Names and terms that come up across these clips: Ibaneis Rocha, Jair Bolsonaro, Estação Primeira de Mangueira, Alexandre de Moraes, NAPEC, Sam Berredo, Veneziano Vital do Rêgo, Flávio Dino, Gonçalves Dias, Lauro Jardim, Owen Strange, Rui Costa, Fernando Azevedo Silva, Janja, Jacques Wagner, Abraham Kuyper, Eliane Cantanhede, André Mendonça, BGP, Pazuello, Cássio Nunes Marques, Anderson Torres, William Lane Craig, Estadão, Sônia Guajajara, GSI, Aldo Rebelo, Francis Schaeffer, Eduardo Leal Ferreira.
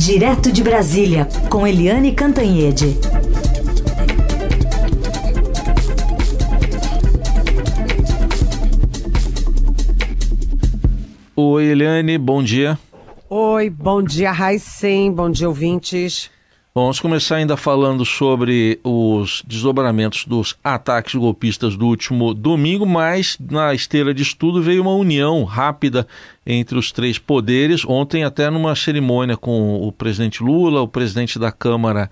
Direto de Brasília, com Eliane Cantanhede. Oi, Eliane, bom dia. Oi, bom dia, Raíssen, bom dia, ouvintes. Bom, vamos começar ainda falando sobre os desdobramentos dos ataques golpistas do último domingo, mas na esteira disso tudo veio uma união rápida entre os três poderes. Ontem até numa cerimônia com o presidente Lula, o presidente da Câmara,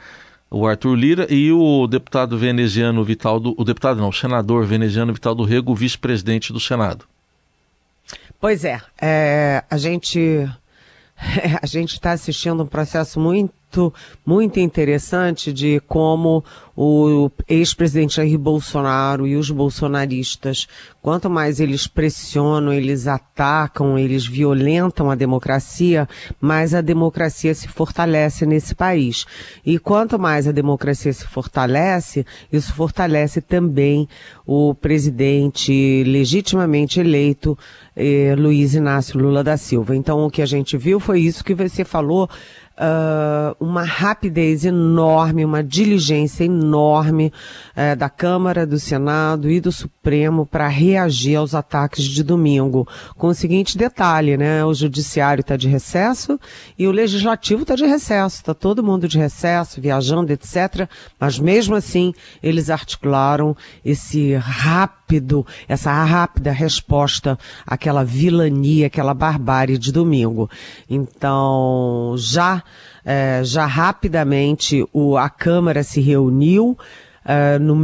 o Arthur Lira, e o deputado Veneziano Vital do... o senador Veneziano Vital do Rêgo, vice-presidente do Senado. Pois é, a gente está assistindo um processo muito interessante de como o ex-presidente Jair Bolsonaro e os bolsonaristas, quanto mais eles pressionam, eles atacam, eles violentam a democracia, mais a democracia se fortalece nesse país. E quanto mais a democracia se fortalece, isso fortalece também o presidente legitimamente eleito, Luiz Inácio Lula da Silva. Então, o que a gente viu foi isso que você falou, uma rapidez enorme, uma diligência enorme da Câmara, do Senado e do Supremo para reagir aos ataques de domingo. Com o seguinte detalhe, né? O Judiciário está de recesso e o Legislativo está de recesso, está todo mundo de recesso, viajando, etc. Mas mesmo assim, eles articularam essa rápida resposta àquela vilania, àquela barbárie de domingo. Então, já rapidamente a Câmara se reuniu, no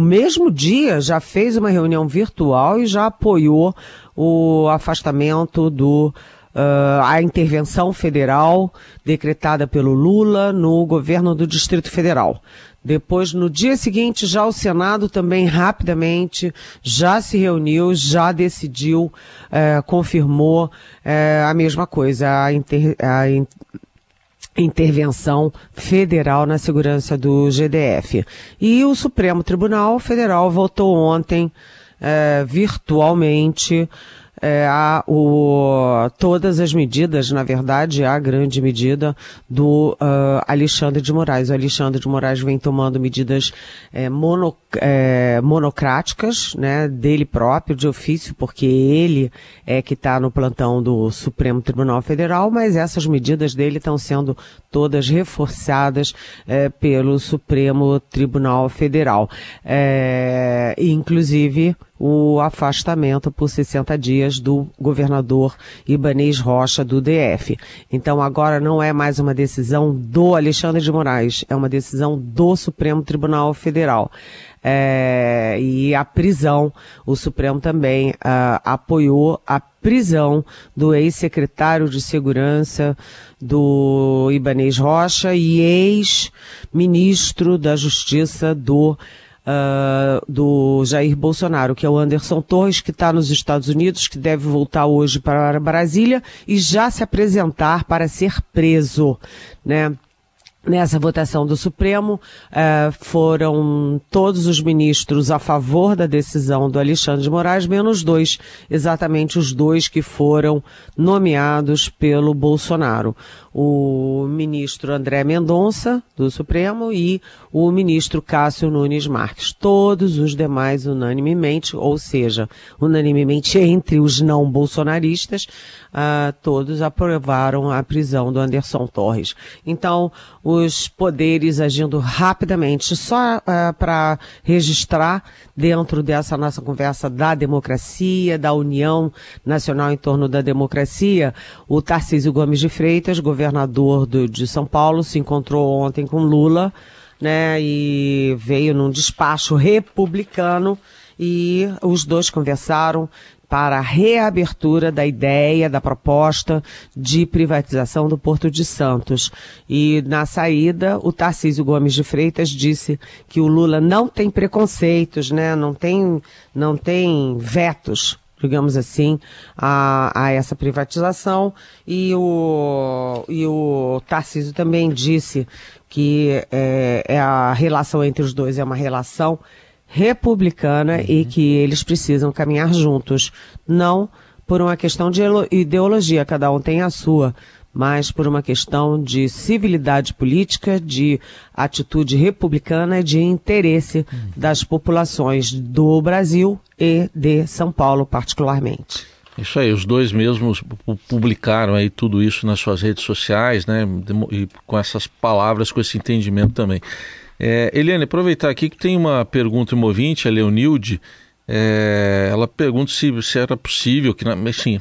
mesmo dia já fez uma reunião virtual e já apoiou o afastamento a intervenção federal decretada pelo Lula no governo do Distrito Federal. Depois, no dia seguinte, já o Senado também rapidamente já se reuniu, já decidiu, confirmou a mesma coisa, intervenção federal na segurança do GDF. E o Supremo Tribunal Federal votou ontem, virtualmente, todas as medidas, na verdade, a grande medida do Alexandre de Moraes. O Alexandre de Moraes vem tomando medidas monocráticas, né, dele próprio, de ofício, porque ele é que está no plantão do Supremo Tribunal Federal, mas essas medidas dele estão sendo todas reforçadas pelo Supremo Tribunal Federal. Inclusive, o afastamento por 60 dias do governador Ibaneis Rocha do DF. Então agora não é mais uma decisão do Alexandre de Moraes, é uma decisão do Supremo Tribunal Federal. E a prisão, o Supremo também apoiou a prisão do ex-secretário de Segurança do Ibaneis Rocha e ex-ministro da Justiça do Jair Bolsonaro, que é o Anderson Torres, que está nos Estados Unidos, que deve voltar hoje para Brasília e já se apresentar para ser preso, né? Nessa votação do Supremo, foram todos os ministros a favor da decisão do Alexandre de Moraes, menos dois, exatamente os dois que foram nomeados pelo Bolsonaro. O ministro André Mendonça, do Supremo, e o ministro Cássio Nunes Marques. Todos os demais unanimemente, ou seja, unanimemente entre os não bolsonaristas, todos aprovaram a prisão do Anderson Torres. Então, os poderes agindo rapidamente, só para registrar dentro dessa nossa conversa da democracia, da união nacional em torno da democracia, o Tarcísio Gomes de Freitas, governador de São Paulo, se encontrou ontem com Lula, né, e veio num despacho republicano e os dois conversaram para a reabertura da ideia, da proposta de privatização do Porto de Santos. E na saída, o Tarcísio Gomes de Freitas disse que o Lula não tem preconceitos, né, não tem vetos, digamos assim, a essa privatização, e o Tarcísio também disse que a relação entre os dois é uma relação republicana e que eles precisam caminhar juntos, não por uma questão de ideologia, cada um tem a sua, mas por uma questão de civilidade política, de atitude republicana e de interesse das populações do Brasil e de São Paulo particularmente. Isso aí, os dois mesmos publicaram aí tudo isso nas suas redes sociais, né, e com essas palavras, com esse entendimento também. Eliane, aproveitar aqui que tem uma pergunta, uma ouvinte, a Leonilde, ela pergunta se era possível, que assim,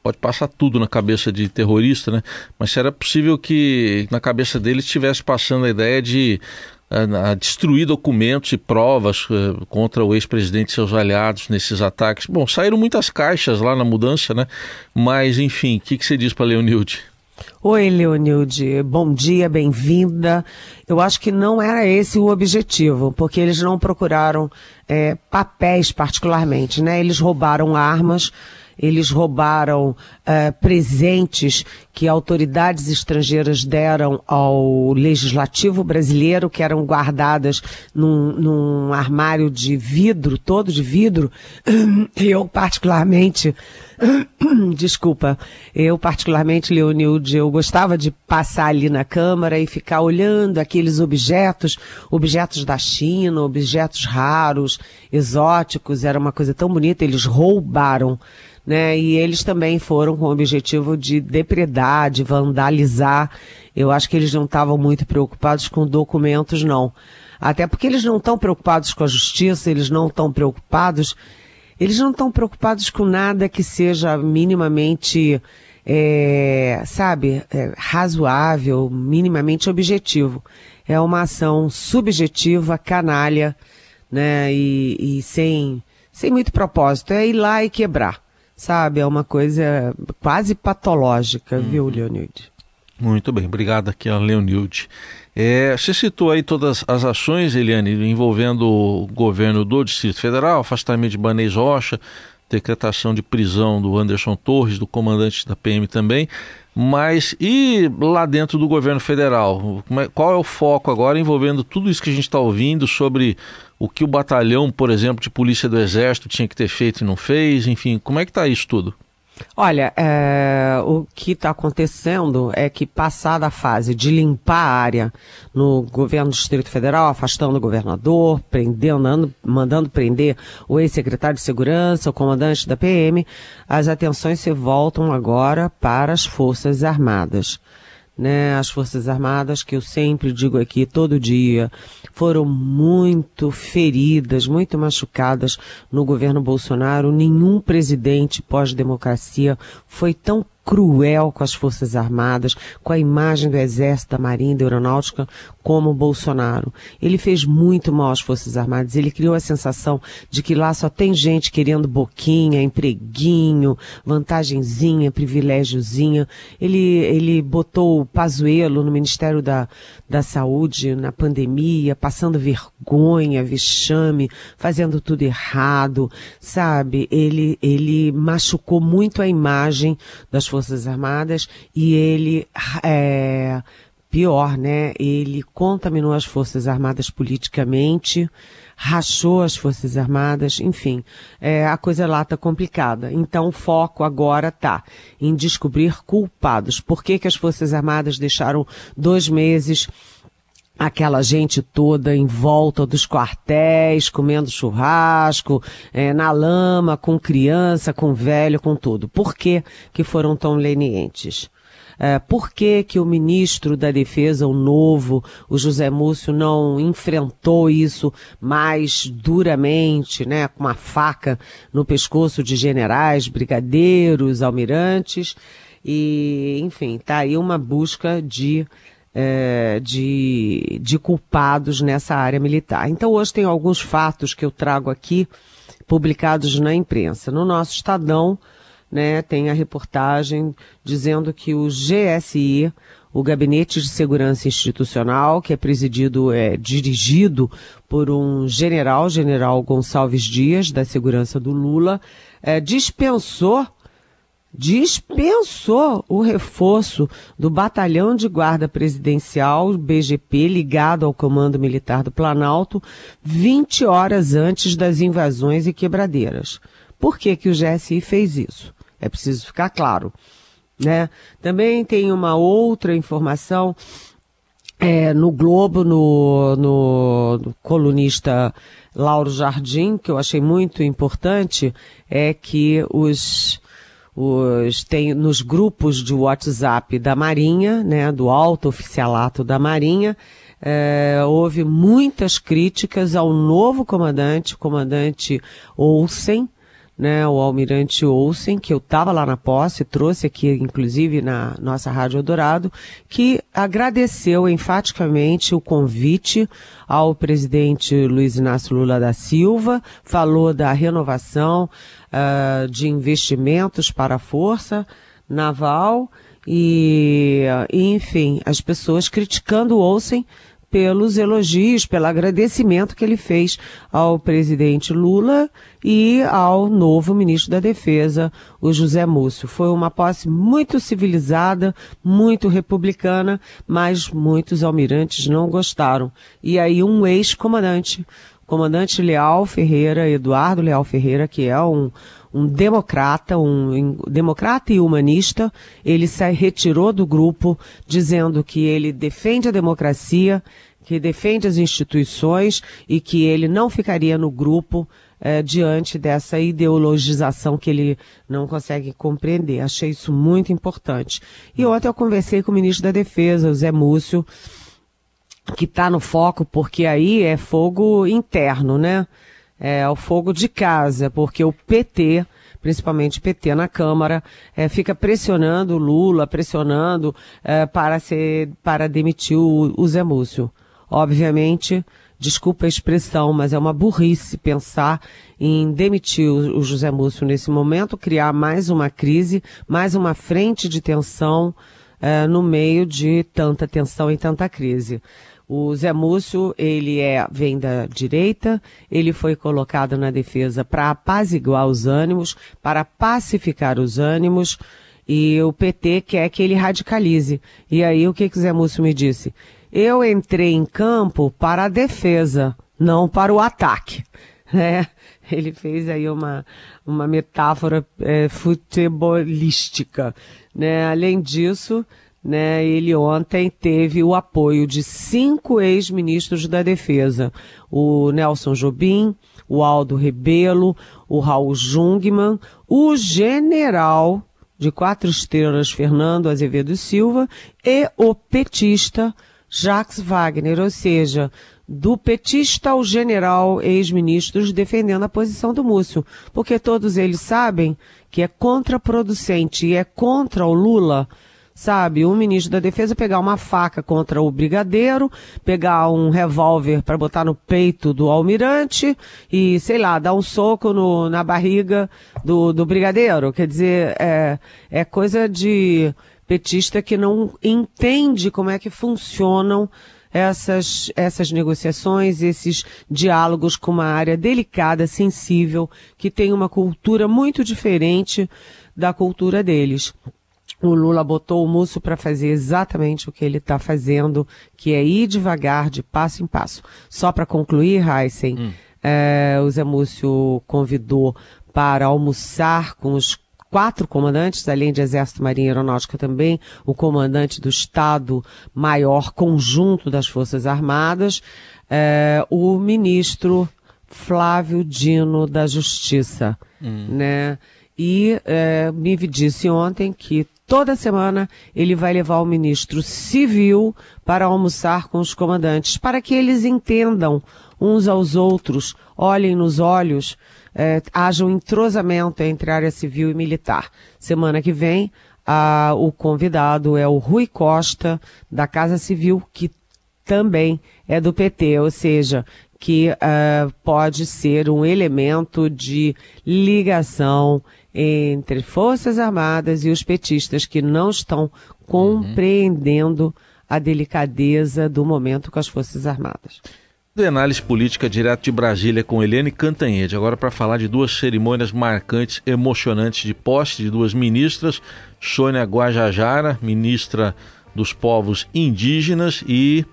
pode passar tudo na cabeça de terrorista, né, mas se era possível que na cabeça dele estivesse passando a ideia de destruir documentos e provas contra o ex-presidente e seus aliados nesses ataques. Bom, saíram muitas caixas lá na mudança, né? Mas, enfim, o que você diz para a Leonilde? Oi, Leonilde. Bom dia, bem-vinda. Eu acho que não era esse o objetivo, porque eles não procuraram papéis particularmente, né? Eles roubaram armas, eles roubaram presentes que autoridades estrangeiras deram ao legislativo brasileiro, que eram guardadas num armário de vidro, todo de vidro. Eu particularmente, Leonilde, eu gostava de passar ali na Câmara e ficar olhando aqueles objetos da China, objetos raros, exóticos, era uma coisa tão bonita, eles roubaram, né? E eles também foram com o objetivo de depredar, de vandalizar. Eu acho que eles não estavam muito preocupados com documentos, não. Até porque eles não estão preocupados com a justiça, eles não estão preocupados com nada que seja minimamente, razoável, minimamente objetivo. É uma ação subjetiva, canalha, né? E sem muito propósito. É ir lá e quebrar. É uma coisa quase patológica, viu, Leonilde? Muito bem, obrigado aqui a Leonilde. Você citou aí todas as ações, Eliane, envolvendo o governo do Distrito Federal, afastamento de Ibaneis Rocha, decretação de prisão do Anderson Torres, do comandante da PM também, mas e lá dentro do governo federal? Qual é o foco agora envolvendo tudo isso que a gente está ouvindo sobre o que o batalhão, por exemplo, de polícia do Exército tinha que ter feito e não fez, enfim, como é que está isso tudo? Olha, o que está acontecendo é que passada a fase de limpar a área no governo do Distrito Federal, afastando o governador, prendendo, mandando prender o ex-secretário de Segurança, o comandante da PM, as atenções se voltam agora para as Forças Armadas. As Forças Armadas, que eu sempre digo aqui, todo dia, foram muito feridas, muito machucadas no governo Bolsonaro. Nenhum presidente pós-democracia foi tão cruel com as Forças Armadas, com a imagem do Exército, da Marinha, da Aeronáutica, como Bolsonaro. Ele fez muito mal às Forças Armadas, ele criou a sensação de que lá só tem gente querendo boquinha, empreguinho, vantagenzinha, privilégiozinha. Ele botou o Pazuello no Ministério da Saúde, na pandemia, passando vergonha, vexame, fazendo tudo errado, Ele machucou muito a imagem das Forças Armadas e ele, pior, ele contaminou as Forças Armadas politicamente, rachou as Forças Armadas, enfim, a coisa lá está complicada. Então o foco agora está em descobrir culpados. Por que que as Forças Armadas deixaram 2 meses aquela gente toda em volta dos quartéis, comendo churrasco, na lama, com criança, com velho, com tudo? Por que que foram tão lenientes? Por que que o ministro da Defesa, o novo, o José Múcio, não enfrentou isso mais duramente, com uma faca no pescoço de generais, brigadeiros, almirantes? E, enfim, está aí uma busca de culpados nessa área militar. Então hoje tem alguns fatos que eu trago aqui publicados na imprensa. No nosso Estadão, tem a reportagem dizendo que o GSI, o Gabinete de Segurança Institucional, que é dirigido por um general Gonçalves Dias, da segurança do Lula, dispensou o reforço do Batalhão de Guarda Presidencial, BGP, ligado ao Comando Militar do Planalto, 20 horas antes das invasões e quebradeiras. Por que que o GSI fez isso? É preciso ficar claro. né? Também tem uma outra informação no Globo, no colunista Lauro Jardim, que eu achei muito importante, é que tem nos grupos de WhatsApp da Marinha, né, do alto oficialato da Marinha, houve muitas críticas ao novo comandante, o comandante Olsen, né, o almirante Olsen, que eu estava lá na posse, trouxe aqui, inclusive, na nossa Rádio Eldorado, que agradeceu enfaticamente o convite ao presidente Luiz Inácio Lula da Silva, falou da renovação de investimentos para a Força Naval e, enfim, as pessoas criticando o Olsen pelos elogios, pelo agradecimento que ele fez ao presidente Lula e ao novo ministro da Defesa, o José Múcio. Foi uma posse muito civilizada, muito republicana, mas muitos almirantes não gostaram. E aí um ex-comandante, comandante Leal Ferreira, Eduardo Leal Ferreira, que é um democrata, democrata e humanista, ele se retirou do grupo dizendo que ele defende a democracia, que defende as instituições e que ele não ficaria no grupo diante dessa ideologização que ele não consegue compreender. Achei isso muito importante. E ontem eu conversei com o ministro da Defesa, o Zé Múcio, que está no foco, porque aí é fogo interno, né? É o fogo de casa, porque o PT, principalmente o PT na Câmara, fica pressionando o Lula, pressionando para demitir o Zé Múcio. Obviamente, desculpa a expressão, mas é uma burrice pensar em demitir o José Múcio nesse momento, criar mais uma crise, mais uma frente de tensão no meio de tanta tensão e tanta crise. O Zé Múcio, ele vem da direita, ele foi colocado na defesa para apaziguar os ânimos, para pacificar os ânimos, e o PT quer que ele radicalize. E aí, o que o Zé Múcio me disse? Eu entrei em campo para a defesa, não para o ataque. É, ele fez aí uma metáfora futebolística, né? Além disso, né, ele ontem teve o apoio de 5 ex-ministros da Defesa, o Nelson Jobim, o Aldo Rebelo, o Raul Jungmann, o general de 4 estrelas Fernando Azevedo Silva e o petista Jacques Wagner, ou seja, do petista ao general, ex-ministros defendendo a posição do Múcio, porque todos eles sabem que é contraproducente e é contra o Lula, sabe, o ministro da Defesa pegar uma faca contra o brigadeiro, pegar um revólver para botar no peito do almirante e, sei lá, dar um soco na barriga do brigadeiro. Quer dizer, é coisa de petista que não entende como é que funcionam essas negociações, esses diálogos com uma área delicada, sensível, que tem uma cultura muito diferente da cultura deles. O Lula botou o Múcio para fazer exatamente o que ele está fazendo, que é ir devagar, de passo em passo. Só para concluir, Heisen, o Zé Múcio convidou para almoçar com os 4 comandantes, além de Exército, Marinha e Aeronáutica também, o comandante do Estado-Maior Conjunto das Forças Armadas, o ministro Flávio Dino da Justiça, né? E me disse ontem que toda semana ele vai levar o ministro civil para almoçar com os comandantes, para que eles entendam uns aos outros, olhem nos olhos, haja um entrosamento entre a área civil e militar. Semana que vem, o convidado é o Rui Costa, da Casa Civil, que também é do PT, ou seja, que pode ser um elemento de ligação entre Forças Armadas e os petistas que não estão compreendendo a delicadeza do momento com as Forças Armadas. De análise política direto de Brasília com Eliane Cantanhede, agora para falar de 2 cerimônias marcantes, emocionantes de posse de 2 ministras, Sônia Guajajara, ministra dos povos indígenas, e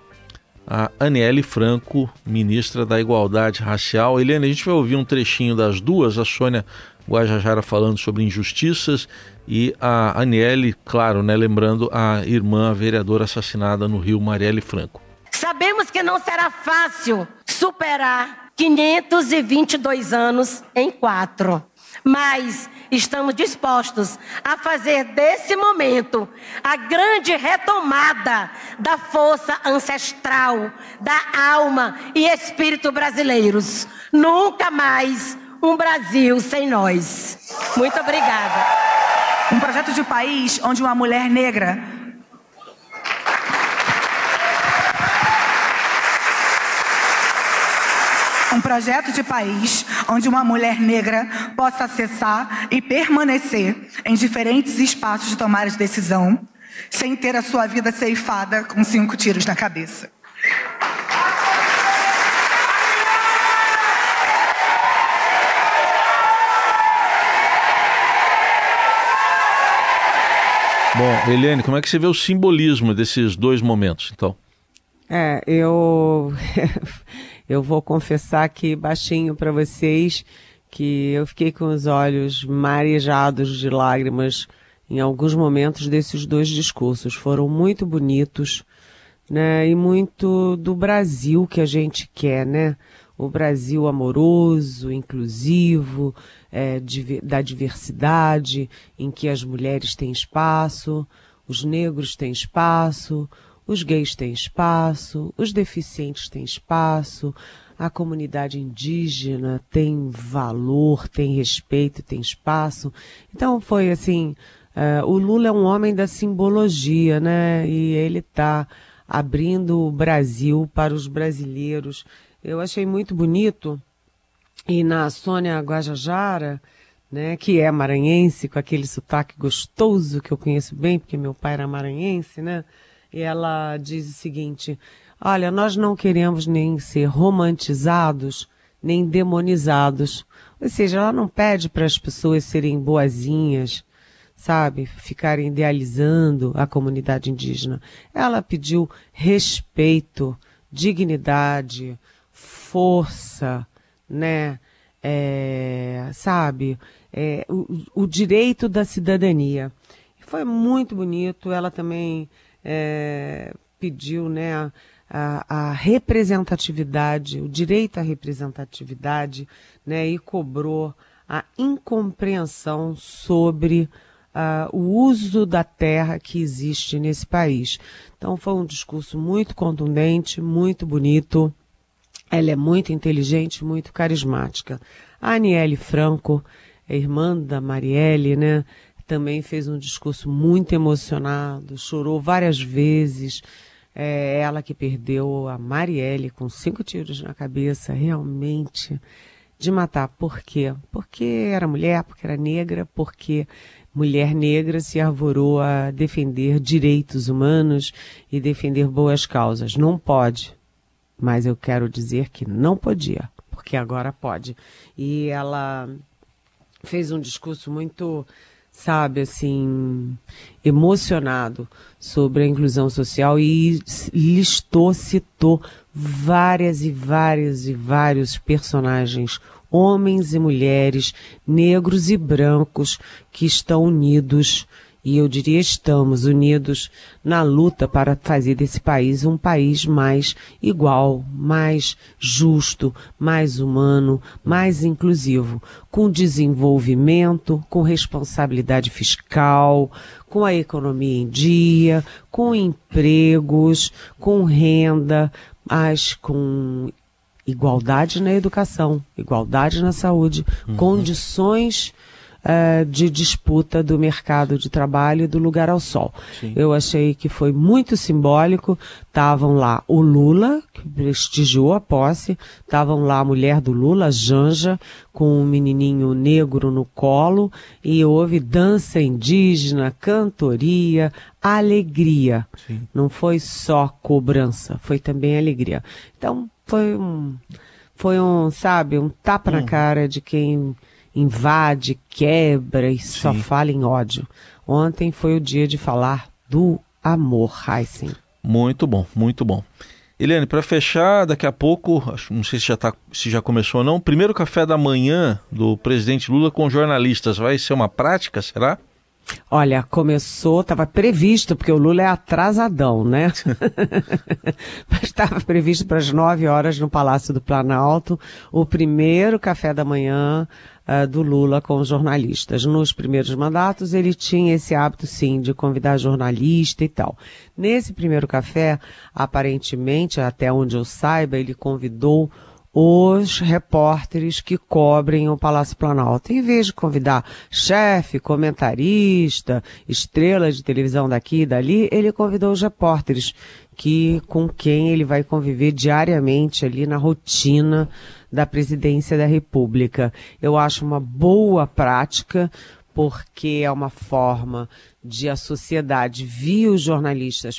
a Anielle Franco, ministra da Igualdade Racial. Eliane, a gente vai ouvir um trechinho das duas. A Sônia Guajajara falando sobre injustiças e a Anielle, claro, né, lembrando a irmã, a vereadora assassinada no Rio, Marielle Franco. Sabemos que não será fácil superar 522 anos em 4, mas estamos dispostos a fazer desse momento a grande retomada da força ancestral, da alma e espírito brasileiros. Nunca mais um Brasil sem nós. Muito obrigada. Um projeto de país onde uma mulher negra possa acessar e permanecer em diferentes espaços de tomada de decisão, sem ter a sua vida ceifada com 5 tiros na cabeça. Bom, Eliane, como é que você vê o simbolismo desses dois momentos, então? Eu vou confessar aqui baixinho para vocês que eu fiquei com os olhos marejados de lágrimas em alguns momentos desses dois discursos. Foram muito bonitos, né? E muito do Brasil que a gente quer, né? O Brasil amoroso, inclusivo, da diversidade, em que as mulheres têm espaço, os negros têm espaço, os gays têm espaço, os deficientes têm espaço, a comunidade indígena tem valor, tem respeito, tem espaço. Então foi assim, o Lula é um homem da simbologia, né? E ele está abrindo o Brasil para os brasileiros. Eu achei muito bonito, e na Sônia Guajajara, né, que é maranhense, com aquele sotaque gostoso que eu conheço bem, porque meu pai era maranhense, né? E ela diz o seguinte: olha, nós não queremos nem ser romantizados, nem demonizados. Ou seja, ela não pede para as pessoas serem boazinhas, sabe, ficarem idealizando a comunidade indígena. Ela pediu respeito, dignidade, força, né, sabe, o direito da cidadania. Foi muito bonito. Ela também pediu, né, a representatividade, o direito à representatividade, né, e cobrou a incompreensão sobre o uso da terra que existe nesse país. Então foi um discurso muito contundente, muito bonito. Ela é muito inteligente, muito carismática. A Anielle Franco, irmã da Marielle, né, também fez um discurso muito emocionado, chorou várias vezes. É ela que perdeu a Marielle com 5 tiros na cabeça, realmente, de matar. Por quê? Porque era mulher, porque era negra, porque mulher negra se arvorou a defender direitos humanos e defender boas causas. Não pode, mas eu quero dizer que não podia, porque agora pode. E ela fez um discurso muito, sabe, assim, emocionado sobre a inclusão social e citou várias e várias e vários personagens, homens e mulheres, negros e brancos, que estão unidos, e eu diria estamos unidos na luta para fazer desse país um país mais igual, mais justo, mais humano, mais inclusivo, com desenvolvimento, com responsabilidade fiscal, com a economia em dia, com empregos, com renda, mas com igualdade na educação, igualdade na saúde, condições de disputa do mercado de trabalho e do lugar ao sol. Sim. Eu achei que foi muito simbólico. Estavam lá o Lula, que prestigiou a posse, estavam lá a mulher do Lula, Janja, com um menininho negro no colo, e houve dança indígena, cantoria, alegria. Sim. Não foi só cobrança, foi também alegria. Então foi um sabe, um tapa na cara de quem invade, quebra e só fala em ódio. Ontem foi o dia de falar do amor, Heisen. Muito bom, muito bom. Eliane, para fechar, daqui a pouco, não sei se já começou ou não, primeiro café da manhã do presidente Lula com jornalistas, vai ser uma prática, será? Olha, começou, estava previsto, porque o Lula é atrasadão, né? Mas estava previsto para as 9h no Palácio do Planalto, o primeiro café da manhã do Lula com os jornalistas. Nos primeiros mandatos ele tinha esse hábito, sim, de convidar jornalista e tal. Nesse primeiro café, aparentemente, até onde eu saiba, ele convidou os repórteres que cobrem o Palácio Planalto. Em vez de convidar chefe, comentarista, estrela de televisão daqui e dali, ele convidou os repórteres com quem ele vai conviver diariamente ali na rotina da presidência da República. Eu acho uma boa prática, porque é uma forma de a sociedade via os jornalistas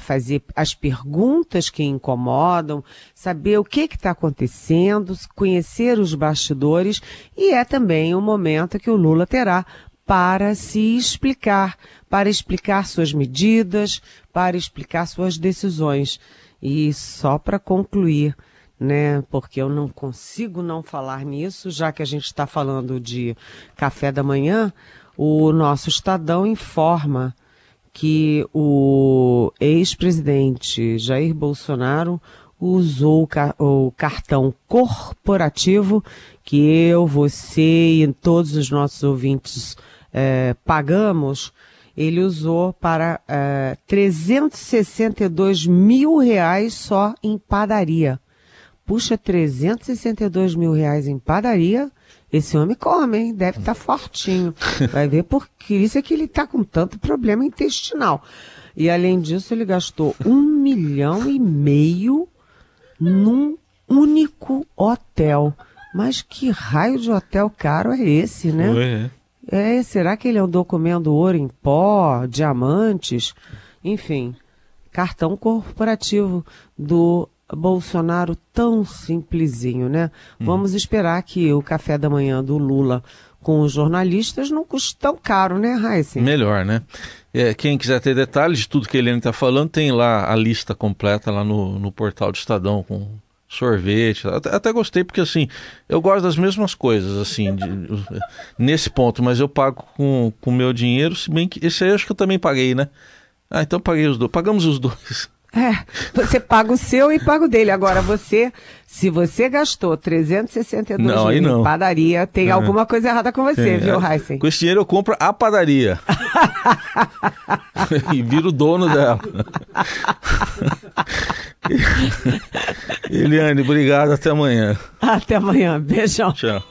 fazer as perguntas que incomodam, saber o que está acontecendo, conhecer os bastidores, e é também um momento que o Lula terá para se explicar, para explicar suas medidas, para explicar suas decisões. E só para concluir, né, porque eu não consigo não falar nisso, já que a gente está falando de café da manhã, o nosso Estadão informa que o ex-presidente Jair Bolsonaro usou o cartão corporativo que eu, você e todos os nossos ouvintes pagamos. Ele usou para R$362 mil só em padaria. Puxa, R$362 mil em padaria, esse homem come, hein? Deve estar fortinho. Vai ver por que isso é que ele está com tanto problema intestinal. E além disso, ele gastou 1,5 milhão num único hotel. Mas que raio de hotel caro é esse, né? Ué. É, será que ele andou comendo ouro em pó, diamantes? Enfim, cartão corporativo do Bolsonaro, tão simplesinho, né? Vamos esperar que o café da manhã do Lula com os jornalistas não custe tão caro, né, Raíssa? Melhor, né? Quem quiser ter detalhes de tudo que a Eliane está falando, tem lá a lista completa lá no portal do Estadão, com sorvete. Até gostei, porque assim, eu gosto das mesmas coisas, assim, nesse ponto, mas eu pago com o meu dinheiro, se bem que esse aí acho que eu também paguei, né? Ah, então paguei os dois. Pagamos os dois. É, você paga o seu e paga o dele. Agora você, se você gastou 362 não, mil em padaria, tem alguma coisa errada com você, viu, Heisen? Com esse dinheiro eu compro a padaria e viro o dono dela. Eliane, obrigado, até amanhã. Até amanhã, beijão. Tchau.